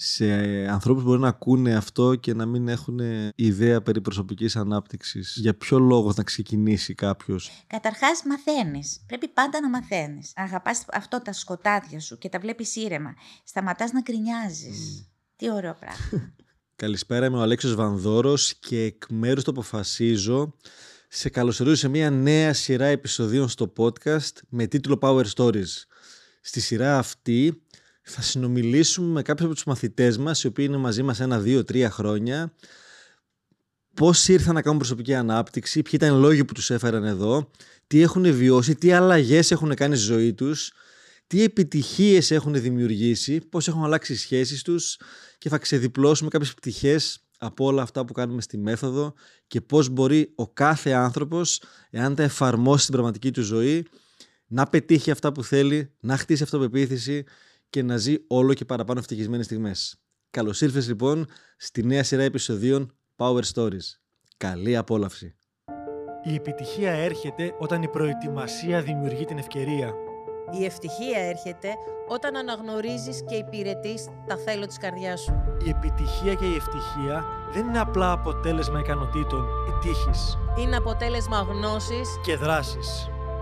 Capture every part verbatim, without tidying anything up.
σε ανθρώπους που μπορεί να ακούνε αυτό και να μην έχουν ιδέα περί προσωπικής ανάπτυξης. Για ποιο λόγο να ξεκινήσει κάποιος? Καταρχάς μαθαίνεις. Πρέπει πάντα να μαθαίνεις. Αγαπάς αυτό τα σκοτάδια σου και τα βλέπεις ήρεμα. Σταματάς να γκρινιάζεις. Mm. Τι ωραίο πράγμα. Καλησπέρα, είμαι ο Αλέξιος Βανδώρος και εκ μέρους του Αποφασίζω σε καλωσορίζω σε μια νέα σειρά επεισοδίων στο podcast με τίτλο Power Stories. Στη σειρά αυτή θα συνομιλήσουμε με κάποιους από τους μαθητές μας, οι οποίοι είναι μαζί μας ένα, δύο, τρία χρόνια, πώς ήρθαν να κάνουν προσωπική ανάπτυξη, ποιοι ήταν οι λόγοι που τους έφεραν εδώ, τι έχουν βιώσει, τι αλλαγές έχουν κάνει στη ζωή τους, τι επιτυχίες έχουν δημιουργήσει, πώς έχουν αλλάξει οι σχέσεις τους και θα ξεδιπλώσουμε κάποιες επιτυχίες από όλα αυτά που κάνουμε στη μέθοδο και πώς μπορεί ο κάθε άνθρωπος, εάν τα εφαρμόσει στην πραγματική του ζωή, να πετύχει αυτά που θέλει, να χτίσει αυτοπεποίθηση και να ζει όλο και παραπάνω ευτυχισμένες στιγμές. Καλώς ήρθες λοιπόν στη νέα σειρά επεισοδίων Power Stories. Καλή απόλαυση. Η επιτυχία έρχεται όταν η προετοιμασία δημιουργεί την ευκαιρία. Η ευτυχία έρχεται όταν αναγνωρίζεις και υπηρετείς τα θέλω της καρδιάς σου. Η επιτυχία και η ευτυχία δεν είναι απλά αποτέλεσμα ικανοτήτων ή τύχης. Είναι αποτέλεσμα γνώσης και δράσης.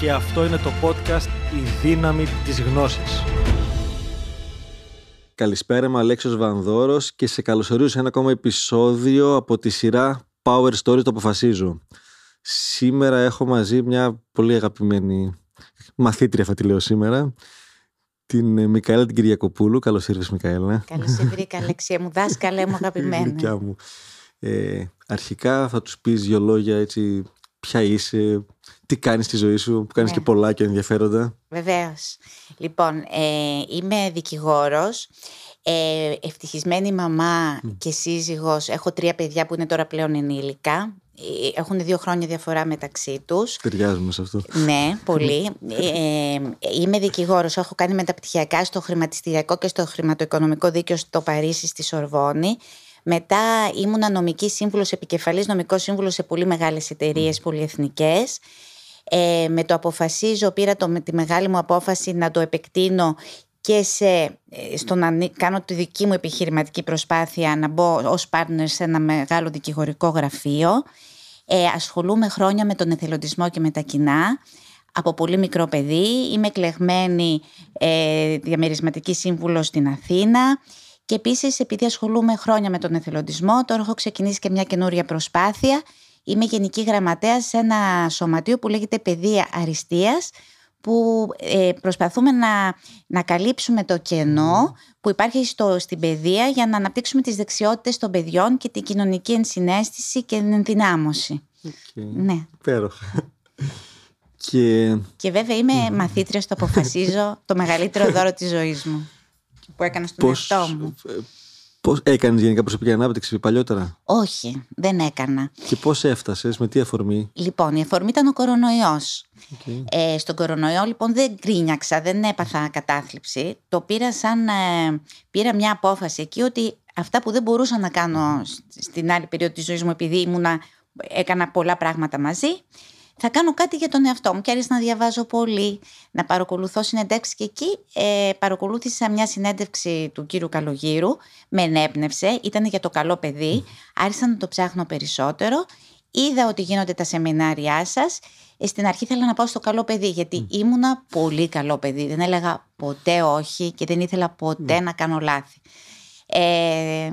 Και αυτό είναι το podcast «Η δύναμη της γνώσης». Καλησπέρα, είμαι ο Αλέξιος Βανδώρος και σε καλωσορίζω σε ένα ακόμα επεισόδιο από τη σειρά Power Stories το Αποφασίζω. Σήμερα έχω μαζί μια πολύ αγαπημένη μαθήτρια, θα τη λέω σήμερα, την Μικαέλα την Κυριακοπούλου. Καλώς ήρθες, Μικαέλα. Καλώς βρήκα, Αλέξια μου, δάσκαλέ μου αγαπημένη. μου. Ε, αρχικά θα τους πεις δυο λόγια έτσι... Ποια είσαι, τι κάνεις στη ζωή σου, που κάνεις ναι. και πολλά και ενδιαφέροντα. Βεβαίως. Λοιπόν, ε, είμαι δικηγόρος, ε, ευτυχισμένη μαμά mm. και σύζυγος. Έχω τρία παιδιά που είναι τώρα πλέον ενήλικα. Έχουν δύο χρόνια διαφορά μεταξύ τους. Ταιριάζουμε σε αυτό. Ναι, πολύ. ε, είμαι δικηγόρος. Έχω κάνει μεταπτυχιακά στο χρηματιστηριακό και στο χρηματοοικονομικό δίκαιο στο Παρίσι, στη Σορβόνη. Μετά ήμουνα νομική σύμβουλος επικεφαλής, νομικός σύμβουλος σε πολύ μεγάλες εταιρείες, πολυεθνικές. Ε, με το Αποφασίζω πήρα το, με τη μεγάλη μου απόφαση να το επεκτείνω και σε, στο να κάνω τη δική μου επιχειρηματική προσπάθεια να μπω ως partner σε ένα μεγάλο δικηγορικό γραφείο. Ε, ασχολούμαι χρόνια με τον εθελοντισμό και με τα κοινά. Από πολύ μικρό παιδί είμαι εκλεγμένη ε, διαμερισματική σύμβουλος στην Αθήνα. Και επίσης, επειδή ασχολούμαι χρόνια με τον εθελοντισμό, τώρα έχω ξεκινήσει και μια καινούρια προσπάθεια. Είμαι γενική γραμματέας σε ένα σωματείο που λέγεται Παιδεία Αριστείας, που ε, προσπαθούμε να, να καλύψουμε το κενό που υπάρχει στο, στην παιδεία για να αναπτύξουμε τις δεξιότητες των παιδιών και την κοινωνική ενσυναίσθηση και την ενδυνάμωση. Okay. Ναι. Υπέροχα. Και... και βέβαια είμαι mm. μαθήτρια στο Αποφασίζω, το μεγαλύτερο δώρο της ζωής μου. Που έκανα στον πώς, εαυτό μου. Πώς έκανες γενικά προσωπική ανάπτυξη παλιότερα? Όχι, δεν έκανα. Και πώς έφτασες, με τι αφορμή? Λοιπόν, η αφορμή ήταν ο κορονοϊός. Okay. Ε, στον κορονοϊό λοιπόν δεν γκρίνιαξα, δεν έπαθα κατάθλιψη. Το πήρα σαν, ε, πήρα μια απόφαση εκεί ότι αυτά που δεν μπορούσα να κάνω στην άλλη περίοδο της ζωής μου, επειδή ήμουνα, έκανα πολλά πράγματα μαζί, θα κάνω κάτι για τον εαυτό μου και άρχισα να διαβάζω πολύ, να παρακολουθώ συνεντεύξεις και εκεί ε, παρακολούθησα μια συνέντευξη του κύριου Καλογύρου, με ενέπνευσε, ήταν για το καλό παιδί, άρχισα να το ψάχνω περισσότερο, είδα ότι γίνονται τα σεμινάρια σας, ε, στην αρχή ήθελα να πάω στο καλό παιδί γιατί ήμουνα πολύ καλό παιδί, δεν έλεγα ποτέ όχι και δεν ήθελα ποτέ mm. να κάνω λάθη. Ε,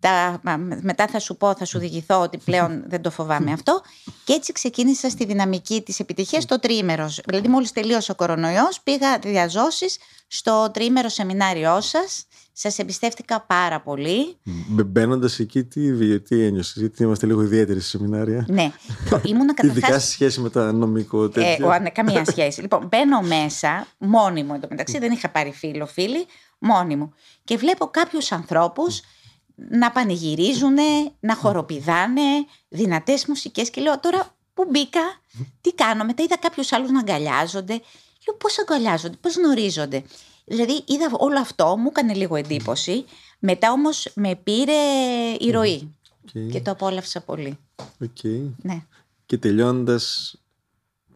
Τα, μετά θα σου πω, θα σου διηγηθώ ότι πλέον δεν το φοβάμαι αυτό. Και έτσι ξεκίνησα στη δυναμική της επιτυχίας το τριήμερο. Δηλαδή μόλις τελείωσε ο κορονοϊός πήγα διαζώσεις στο τριήμερο σεμινάριό σας. Σας εμπιστεύτηκα πάρα πολύ. Μπαίνοντας εκεί, τι, τι ένιωσες, γιατί είμαστε λίγο ιδιαίτεροι σε σεμινάρια. Ναι, ήμουνα καταρχάς. Ειδικά σε σχέση με τα νομικό τέτοια. Ε, ο, καμία σχέση. Λοιπόν, μπαίνω μέσα, μόνη μου εντωμεταξύ, δεν είχα πάρει φίλο, φίλη, μόνη μου. Και βλέπω κάποιους ανθρώπους να πανηγυρίζουνε, να χοροπηδάνε, δυνατές μουσικές. Και λέω, τώρα που μπήκα, τι κάνω? Μετά είδα κάποιους άλλους να αγκαλιάζονται. Λέω, πώς αγκαλιάζονται, πώς γνωρίζονται? Δηλαδή είδα όλο αυτό, μου έκανε λίγο εντύπωση. Μετά όμως με πήρε η ροή. Okay. Και το απόλαυσα πολύ. Okay. Ναι. Και τελειώνοντας,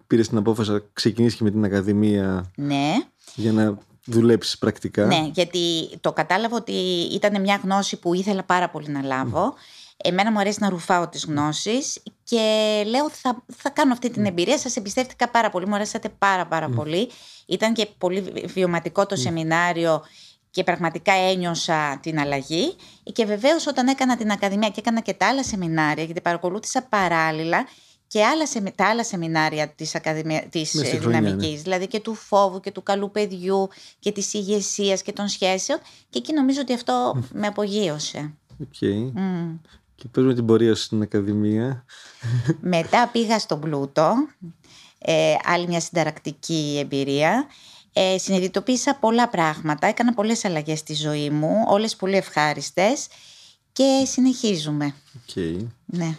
πήρες την απόφαση να ξεκινήσεις και με την Ακαδημία. Ναι. Για να δουλέψεις πρακτικά. Ναι, γιατί το κατάλαβα ότι ήταν μια γνώση που ήθελα πάρα πολύ να λάβω. Mm. Εμένα μου αρέσει να ρουφάω τις γνώσεις και λέω θα, θα κάνω αυτή την εμπειρία. Σας εμπιστεύτηκα πάρα πολύ, μου αρέσατε πάρα πάρα mm. πολύ. Ήταν και πολύ βιωματικό το mm. σεμινάριο. Και πραγματικά ένιωσα την αλλαγή. Και βεβαίως όταν έκανα την Ακαδημία και έκανα και τα άλλα σεμινάρια, γιατί παρακολούθησα παράλληλα και άλλα σε, τα άλλα σεμινάρια της, ακαδημία, της δυναμικής, ναι. δηλαδή και του φόβου και του καλού παιδιού και της ηγεσίας και των σχέσεων. Και εκεί νομίζω ότι αυτό mm. με απογείωσε. Okay. Mm. Και πες με την πορεία σου στην Ακαδημία. Μετά πήγα στον Πλούτο, ε, άλλη μια συνταρακτική εμπειρία. Ε, συνειδητοποίησα πολλά πράγματα, έκανα πολλές αλλαγές στη ζωή μου, όλες πολύ ευχάριστες, και συνεχίζουμε. Okay. Ναι.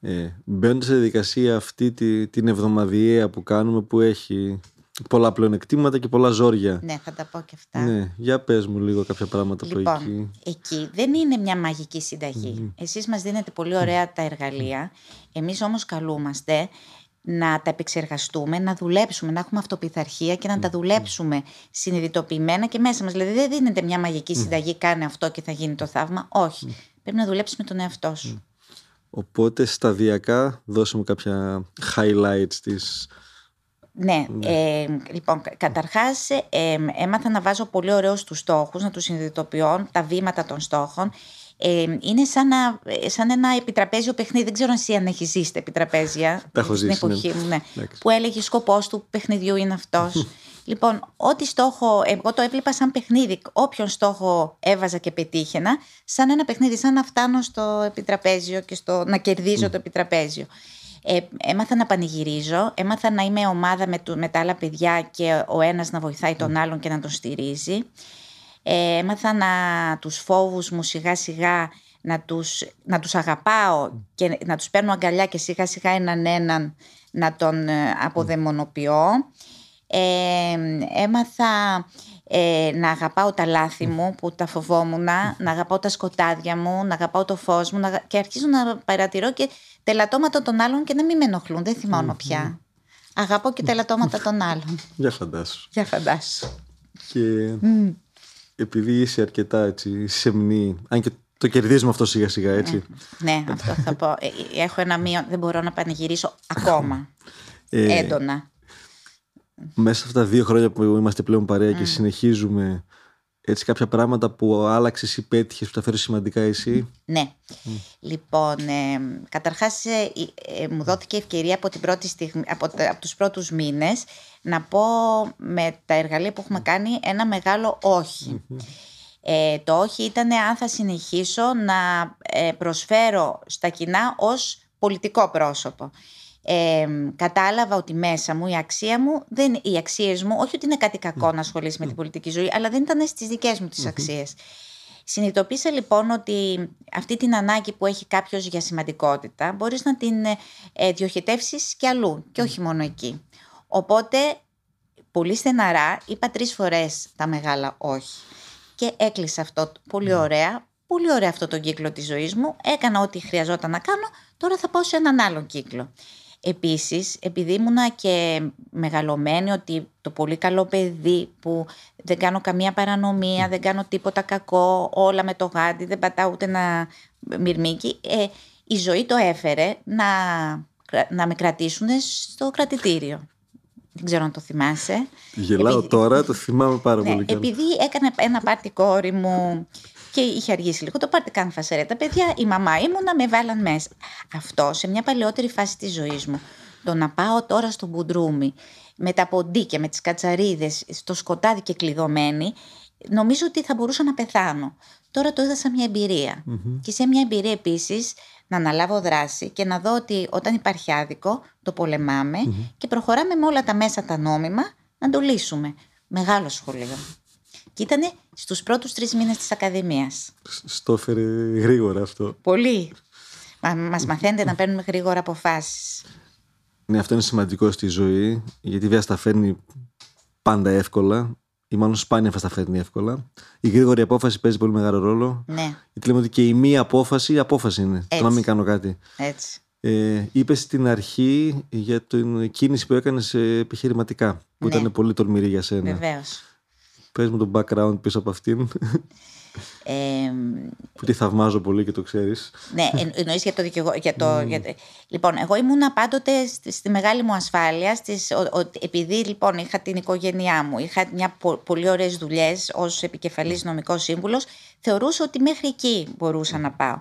Ε, μπαίνοντας στη διαδικασία αυτή τη, την εβδομαδιαία που κάνουμε, που έχει πολλά πλεονεκτήματα και πολλά ζόρια. Ναι, θα τα πω και αυτά. Ναι. Για πες μου λίγο κάποια πράγματα από λοιπόν, εκεί. Εκεί δεν είναι μια μαγική συνταγή. Mm. Εσείς μας δίνετε πολύ ωραία mm. τα εργαλεία, εμείς όμως καλούμαστε να τα επεξεργαστούμε, να δουλέψουμε, να έχουμε αυτοπιθαρχία και να τα δουλέψουμε συνειδητοποιημένα και μέσα μας. Δηλαδή δεν δίνεται μια μαγική συνταγή, κάνε αυτό και θα γίνει το θαύμα. Όχι, πρέπει να δουλέψεις με τον εαυτό σου. Οπότε σταδιακά δώσε μου κάποια highlights της. Ναι, ε, λοιπόν, καταρχάς ε, ε, έμαθα να βάζω πολύ ωραίους τους στόχους, να τους συνειδητοποιώ, τα βήματα των στόχων. Ε, είναι σαν, να, σαν ένα επιτραπέζιο παιχνίδι. Δεν ξέρω εσύ αν έχεις ζήσει τα επιτραπέζια. Τα έχω ζήσει. Στην εποχή μου, ναι. Που έλεγε σκοπός του παιχνιδιού είναι αυτός. Λοιπόν, ό,τι στόχο, εγώ το έβλεπα σαν παιχνίδι. Όποιον στόχο έβαζα και πετύχαινα, σαν ένα παιχνίδι, σαν να φτάνω στο επιτραπέζιο και στο, να κερδίζω mm. το επιτραπέζιο. Ε, έμαθα να πανηγυρίζω, έμαθα να είμαι ομάδα με, το, με τα άλλα παιδιά και ο ένας να βοηθάει τον άλλον και να τον στηρίζει. Ε, έμαθα να τους φόβους μου σιγά σιγά να τους, να τους αγαπάω και να τους παίρνω αγκαλιά και σιγά σιγά έναν έναν να τον αποδαιμονοποιώ. Ε, έμαθα ε, να αγαπάω τα λάθη μου που τα φοβόμουν, να αγαπάω τα σκοτάδια μου, να αγαπάω το φως μου να, και αρχίζω να παρατηρώ και τελατώματα των άλλων και να μην με ενοχλούν, δεν θυμώνω πια. Αγαπώ και τελατώματα των άλλων. Για φαντάσου. Για φαντάσου. Και... Mm. Επειδή είσαι αρκετά έτσι, σεμνή, αν και το κερδίζουμε αυτό σιγά σιγά, έτσι. Ναι, ναι, αυτό θα πω. Έχω ένα μείον, δεν μπορώ να πανηγυρίσω ακόμα ε, έντονα. Μέσα αυτά τα δύο χρόνια που είμαστε πλέον παρέα mm. και συνεχίζουμε, έτσι κάποια πράγματα που άλλαξες ή πέτυχες, που τα φέρεις σημαντικά εσύ. Ναι. Mm. Λοιπόν, ε, καταρχάς ε, ε, μου δόθηκε ευκαιρία από, την πρώτη στιγμ... από, από τους πρώτους μήνες να πω με τα εργαλεία που έχουμε κάνει ένα μεγάλο όχι. Mm-hmm. Ε, το όχι ήταν αν θα συνεχίσω να ε, προσφέρω στα κοινά ως πολιτικό πρόσωπο. Ε, κατάλαβα ότι μέσα μου η αξία μου, δεν, οι αξίες μου, όχι ότι είναι κάτι κακό να ασχολείσαι με την πολιτική ζωή, αλλά δεν ήταν στις δικές μου τις αξίες. Mm-hmm. Συνειδητοποίησα λοιπόν ότι αυτή την ανάγκη που έχει κάποιος για σημαντικότητα μπορείς να την ε, διοχετεύσεις και αλλού και όχι μόνο εκεί. Οπότε πολύ στεναρά είπα τρεις φορές τα μεγάλα όχι και έκλεισα αυτό πολύ ωραία. Πολύ ωραία αυτό τον κύκλο της ζωής μου. Έκανα ό,τι χρειαζόταν να κάνω. Τώρα θα πάω σε έναν άλλον κύκλο. Επίσης, επειδή ήμουνα και μεγαλωμένη ότι το πολύ καλό παιδί που δεν κάνω καμία παρανομία, δεν κάνω τίποτα κακό, όλα με το γάντι, δεν πατάω ούτε ένα μυρμίκι, ε, η ζωή το έφερε να, να με κρατήσουν στο κρατητήριο. Δεν ξέρω αν το θυμάσαι. Γελάω επειδή... τώρα, το θυμάμαι πάρα ναι, πολύ καλά. Επειδή έκανα ένα πάρτι κόρη μου... Και είχε αργήσει λίγο. Το πάρτε καν φασαρέ. Τα παιδιά, η μαμά ήμουνα, με βάλαν μέσα. Αυτό σε μια παλαιότερη φάση της ζωής μου. Το να πάω τώρα στο μπουντρούμι, με τα ποντίκια, με τις κατσαρίδες, στο σκοτάδι και κλειδωμένη, νομίζω ότι θα μπορούσα να πεθάνω. Τώρα το είδα σαν μια εμπειρία. Mm-hmm. Και σε μια εμπειρία επίσης να αναλάβω δράση και να δω ότι όταν υπάρχει άδικο, το πολεμάμε mm-hmm. και προχωράμε με όλα τα μέσα τα νόμιμα να το λύσουμε. Μεγάλο σχολείο. Και ήταν στους πρώτους τρεις μήνες της Ακαδημίας. Στο έφερε γρήγορα αυτό. Πολύ. Μα, μας μαθαίνετε να παίρνουμε γρήγορα αποφάσεις. Ναι, αυτό είναι σημαντικό στη ζωή, γιατί η βία στα φέρνει πάντα εύκολα, ή μάλλον σπάνια θα στα φέρνει εύκολα. Η γρήγορη απόφαση παίζει πολύ μεγάλο ρόλο. Ναι. Γιατί λέμε ότι και η μία απόφαση, η απόφαση είναι. Έτσι. Το να μην κάνω κάτι. Έτσι. Ε, είπες στην αρχή για την κίνηση που έκανες επιχειρηματικά, που ναι. ήταν πολύ τολμηρή για σένα. Βεβαίως. Πες μου τον background πίσω από αυτήν. Ε, που τη θαυμάζω πολύ και το ξέρεις. Ναι, εν, εννοείς για το δικηγό, για το, mm. για, λοιπόν, εγώ ήμουνα πάντοτε στη, στη μεγάλη μου ασφάλεια στις, ο, ο, επειδή λοιπόν είχα την οικογένειά μου, είχα μια πο, πολύ ωραίες δουλειές ως επικεφαλής νομικός σύμβουλος, θεωρούσα ότι μέχρι εκεί μπορούσα να πάω.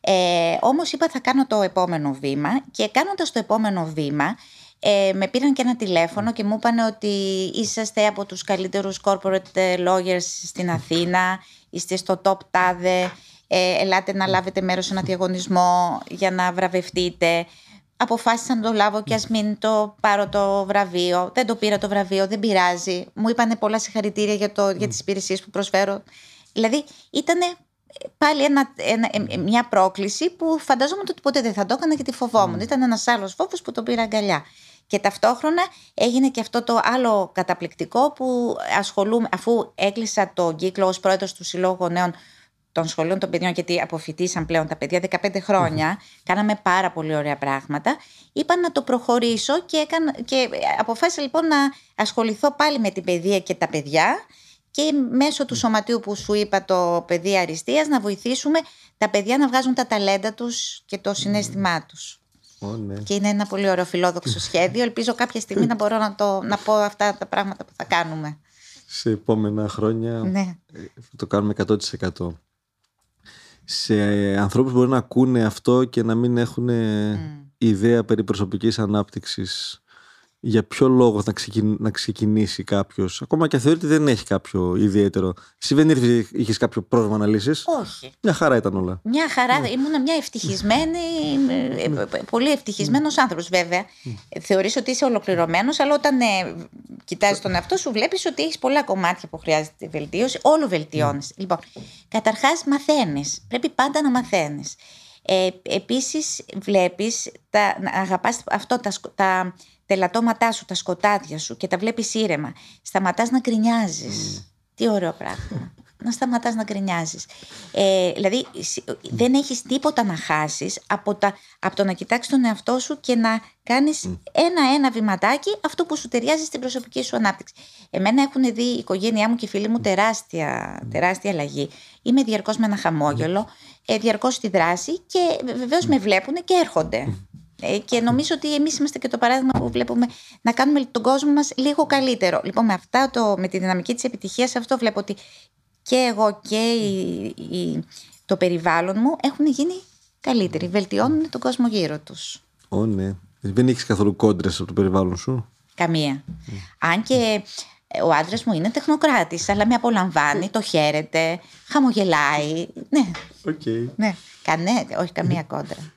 ε, Όμως είπα θα κάνω το επόμενο βήμα. Και κάνοντας το επόμενο βήμα, Ε, με πήραν και ένα τηλέφωνο και μου είπαν ότι είσαστε από τους καλύτερους corporate lawyers στην Αθήνα, είστε στο top τάδε, ε, ελάτε να λάβετε μέρος σε ένα διαγωνισμό για να βραβευτείτε. Αποφάσισα να το λάβω και ας μην το πάρω το βραβείο. Δεν το πήρα το βραβείο, δεν πειράζει. Μου είπαν πολλά συγχαρητήρια για, το, για τις υπηρεσίες που προσφέρω. Δηλαδή ήταν πάλι ένα, ένα, μια πρόκληση που φανταζόμουν ότι ποτέ δεν θα το έκανα και τη φοβόμουν. Ήταν ένας άλλος φόβος που τον πήρα αγκαλιά. Και ταυτόχρονα έγινε και αυτό το άλλο καταπληκτικό που ασχολούμαι, αφού έκλεισα τον κύκλο ως πρόεδρος του Συλλόγου Γονέων των Σχολείων των Παιδιών, γιατί αποφοιτήσαν πλέον τα παιδιά δεκαπέντε χρόνια, mm-hmm. κάναμε πάρα πολύ ωραία πράγματα. Είπα να το προχωρήσω και, έκανα, και αποφάσισα λοιπόν να ασχοληθώ πάλι με την παιδεία και τα παιδιά και μέσω του σωματείου που σου είπα, το Παιδεία Αριστείας, να βοηθήσουμε τα παιδιά να βγάζουν τα ταλέντα τους και το συναίσθημά τους. Oh, ναι. Και είναι ένα πολύ ωραίο φιλόδοξο σχέδιο. Ελπίζω κάποια στιγμή να μπορώ να, το, να πω αυτά τα πράγματα που θα κάνουμε. Σε επόμενα χρόνια ναι. θα το κάνουμε εκατό τοις εκατό. Σε ανθρώπους μπορεί να ακούνε αυτό και να μην έχουν mm. ιδέα περί προσωπικής ανάπτυξης. Για ποιο λόγο θα ξεκινήσει, να ξεκινήσει κάποιος, ακόμα και θεωρεί ότι δεν έχει κάποιο ιδιαίτερο. Εσύ δεν ήρθες, είχες κάποιο πρόβλημα να λύσεις? Όχι. Μια χαρά ήταν όλα. Μια χαρά. Mm. Ήμουν μια ευτυχισμένη, mm. πολύ ευτυχισμένος mm. άνθρωπος, βέβαια. Mm. Θεωρείς ότι είσαι ολοκληρωμένος, αλλά όταν ε, κοιτάζεις τον εαυτό σου, βλέπεις ότι έχεις πολλά κομμάτια που χρειάζεται βελτίωση. Όλο βελτιώνεις. Mm. Λοιπόν, καταρχάς μαθαίνεις. Πρέπει πάντα να μαθαίνεις. Ε, επίσης, βλέπεις, τα, να αγαπάς αυτό, τα, τα τελατώματά σου, τα σκοτάδια σου και τα βλέπεις ήρεμα. Σταματάς να γκρινιάζεις. Mm. Τι ωραίο πράγμα. Να σταματάς να γκρινιάζεις. Ε, δηλαδή, δεν έχεις τίποτα να χάσεις από, τα, από το να κοιτάξεις τον εαυτό σου και να κάνεις mm. ένα-ένα βηματάκι αυτό που σου ταιριάζει στην προσωπική σου ανάπτυξη. Εμένα έχουν δει η οικογένειά μου και οι φίλοι μου τεράστια, τεράστια αλλαγή. Είμαι διαρκώς με ένα χαμόγελο, διαρκώς στη δράση και βεβαίως με βλέπουν και έρχονται. Και νομίζω ότι εμείς είμαστε και το παράδειγμα που βλέπουμε να κάνουμε τον κόσμο μας λίγο καλύτερο. Λοιπόν, με, αυτά το, με τη δυναμική της επιτυχίας αυτό βλέπω ότι και εγώ και η, η, το περιβάλλον μου έχουν γίνει καλύτεροι. Βελτιώνουν τον κόσμο γύρω τους. Ω, oh, ναι. Δεν έχεις καθόλου κόντρες από το περιβάλλον σου? Καμία. Mm. Αν και ο άντρας μου είναι τεχνοκράτης, αλλά με απολαμβάνει, το χαίρεται, χαμογελάει. Ναι. Okay. Ναι. Κανέ, όχι καμία κόντρα.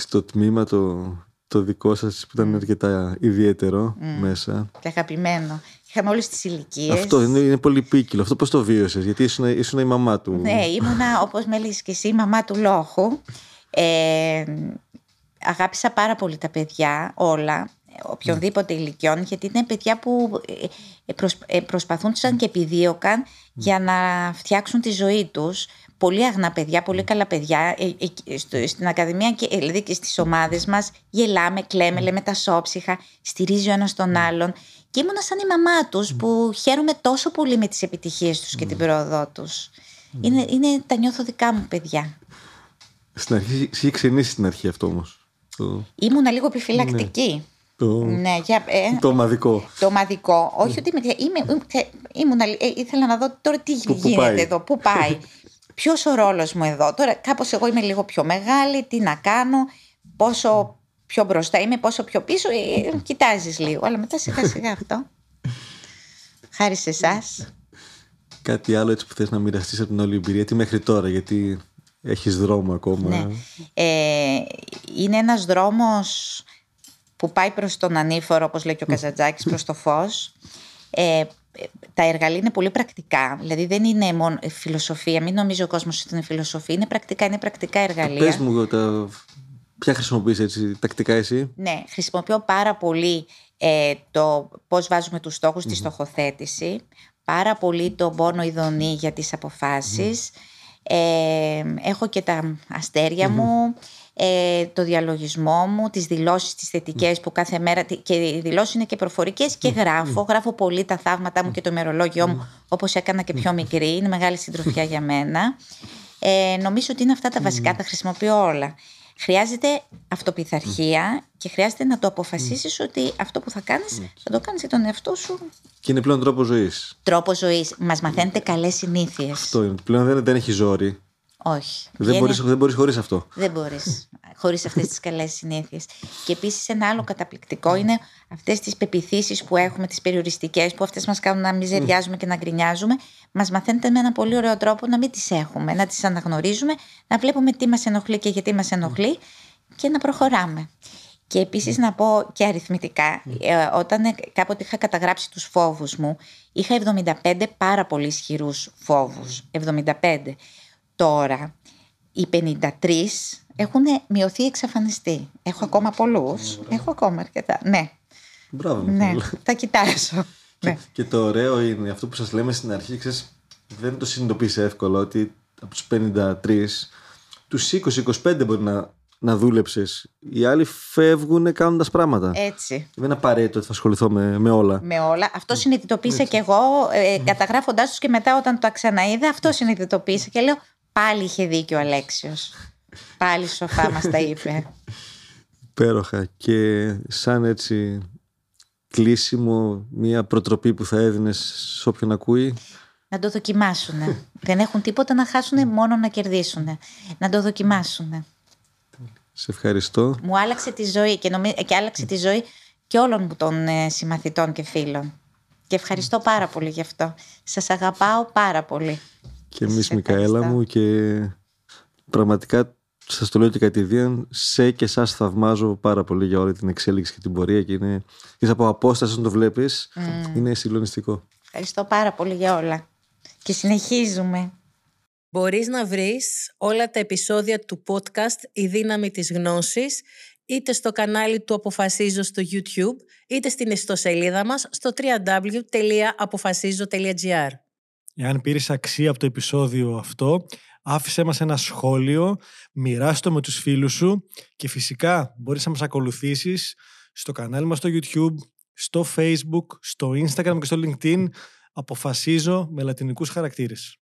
Στο τμήμα το, το δικό σας που ήταν αρκετά ιδιαίτερο mm. μέσα. Και αγαπημένο. Είχαμε όλες τις ηλικίες. Αυτό είναι, είναι πολύ ποικίλο. Αυτό πώς το βίωσες? Γιατί ήσουν, ήσουν η μαμά του. Ναι, ήμουνα, όπως με έλεγες και εσύ, η μαμά του λόχου. Ε, αγάπησα πάρα πολύ τα παιδιά όλα, οποιονδήποτε ηλικιών, γιατί είναι παιδιά που προσπαθούνταν και επιδίωκαν για να φτιάξουν τη ζωή τους. Πολύ αγνά παιδιά, πολύ καλά παιδιά. Στην Ακαδημία και, δηλαδή και στις ομάδες μας γελάμε, κλαίμε, λέμε τα σώψυχα, στηρίζει ο ένας τον άλλον. Και ήμουνα σαν η μαμά τους που χαίρομαι τόσο πολύ με τις επιτυχίες τους και την πρόοδό τους. Είναι, είναι τα νιώθω δικά μου παιδιά. Στην αρχή, είχε ξενήσει στην αρχή αυτό όμως. Το... Ήμουνα λίγο επιφυλακτική. Ναι. Το, ναι, για, ε, το ομαδικό. Το ομαδικό. Όχι mm. ότι είμαι, είμαι, ήμουν, ε, ήθελα να δω τώρα τι που, γίνεται που εδώ, πού πάει. Ποιος ο ρόλος μου εδώ. Τώρα κάπως εγώ είμαι λίγο πιο μεγάλη, τι να κάνω, πόσο πιο μπροστά είμαι, πόσο πιο πίσω. Ε, ε, κοιτάζεις λίγο, αλλά μετά σιγά σιγά αυτό. Χάρη σε εσάς. Κάτι άλλο έτσι που θες να μοιραστείς από την όλη εμπειρία, τι μέχρι τώρα, γιατί έχεις δρόμο ακόμα. Ναι. Ε, είναι ένας δρόμος που πάει προς τον ανήφορο, όπως λέει και ο Καζαντζάκης, προς το φως. Ε, τα εργαλεία είναι πολύ πρακτικά. Δηλαδή δεν είναι μόνο φιλοσοφία. Μην νομίζει ο κόσμος ότι είναι φιλοσοφία. Είναι πρακτικά, είναι πρακτικά εργαλεία. Πες μου, τα... ποια χρησιμοποιείς έτσι, τακτικά εσύ? Ναι, χρησιμοποιώ πάρα πολύ ε, το πώς βάζουμε τους στόχους, mm-hmm. τη στοχοθέτηση. Πάρα πολύ το πόνο ειδονή για τις αποφάσεις. Mm-hmm. ε, έχω και τα αστέρια mm-hmm. μου. Ε, το διαλογισμό μου, τις δηλώσεις, τις θετικές mm. που κάθε μέρα. Και οι δηλώσεις είναι και προφορικές και γράφω. Mm. Γράφω πολύ τα θαύματά μου και το ημερολόγιο mm. μου, όπως έκανα και πιο μικρή. Είναι μεγάλη συντροφιά για μένα. Ε, νομίζω ότι είναι αυτά τα βασικά, mm. τα χρησιμοποιώ όλα. Χρειάζεται αυτοπιθαρχία mm. και χρειάζεται να το αποφασίσεις mm. ότι αυτό που θα κάνεις, mm. θα το κάνεις για τον εαυτό σου. Και είναι πλέον τρόπος ζωής. Τρόπος ζωής. Μας μαθαίνετε καλές συνήθειες. Αυτό είναι. Πλέον δεν, δεν έχει ζόρι. Όχι. Δεν είναι... μπορείς, δεν μπορείς χωρίς αυτό. Δεν μπορείς χωρίς αυτές τις καλές συνήθειες. Και επίσης ένα άλλο καταπληκτικό είναι αυτές τις πεποιθήσεις που έχουμε, τις περιοριστικές, που αυτές μας κάνουν να μιζεριάζουμε και να γκρινιάζουμε. Μας μαθαίνετε με ένα πολύ ωραίο τρόπο να μην τις έχουμε, να τις αναγνωρίζουμε, να βλέπουμε τι μας ενοχλεί και γιατί μας ενοχλεί και να προχωράμε. Και επίσης να πω και αριθμητικά, όταν κάποτε είχα καταγράψει τους φόβους μου, είχα εβδομήντα πέντε πάρα πολύ ισχυρούς φόβους. εβδομήντα πέντε. Τώρα, οι πενήντα τρεις έχουν μειωθεί, εξαφανιστεί. Έχω ακόμα πολλούς. Μπράβο. Έχω ακόμα αρκετά. Ναι. Μπράβο. Ναι. Θα κοιτάζω. Και, ναι. και το ωραίο είναι αυτό που σας λέμε στην αρχή, ξέρεις, δεν το συνειδητοποιείς εύκολα ότι από τους πενήντα τρεις, τους είκοσι είκοσι πέντε μπορεί να, να δούλεψες. Οι άλλοι φεύγουν κάνοντας πράγματα. Έτσι. Δεν είναι απαραίτητο ότι θα ασχοληθώ με, με όλα. Με όλα. Αυτό συνειδητοποίησα κι εγώ, ε, καταγράφοντάς τους και μετά όταν το ξαναείδα, αυτό συνειδητοποίησα και λέω. Πάλι είχε δίκιο ο Αλέξιος. Πάλι σοφά μας τα είπε. Υπέροχα. Και σαν έτσι κλείσιμο, μια προτροπή που θα έδινες σε όποιον ακούει? Να το δοκιμάσουνε. Δεν έχουν τίποτα να χάσουνε, μόνο να κερδίσουνε. Να το δοκιμάσουνε. Σε ευχαριστώ. Μου άλλαξε τη ζωή και, νομι... και άλλαξε τη ζωή και όλων μου των συμμαθητών και φίλων. Και ευχαριστώ πάρα πολύ γι' αυτό. Σας αγαπάω πάρα πολύ. Και εμείς, Μικαέλα μου, και πραγματικά σας το λέω και κατηδίαν, σε και σας θαυμάζω πάρα πολύ για όλη την εξέλιξη και την πορεία. Και είναι, και από απόσταση να το βλέπεις, mm. είναι συγκλονιστικό. Ευχαριστώ πάρα πολύ για όλα. Και συνεχίζουμε. Μπορείς να βρεις όλα τα επεισόδια του podcast «Η δύναμη της γνώσης» είτε στο κανάλι του Αποφασίζω στο YouTube, είτε στην ιστοσελίδα μας στο double-u double-u double-u τελεία αποφασίζω τελεία τζι άρ. Εάν πήρες αξία από το επεισόδιο αυτό, άφησέ μας ένα σχόλιο, μοιράσου το με τους φίλους σου και φυσικά μπορείς να μας ακολουθήσεις στο κανάλι μας στο YouTube, στο Facebook, στο Instagram και στο LinkedIn. Αποφασίζω με λατινικούς χαρακτήρες.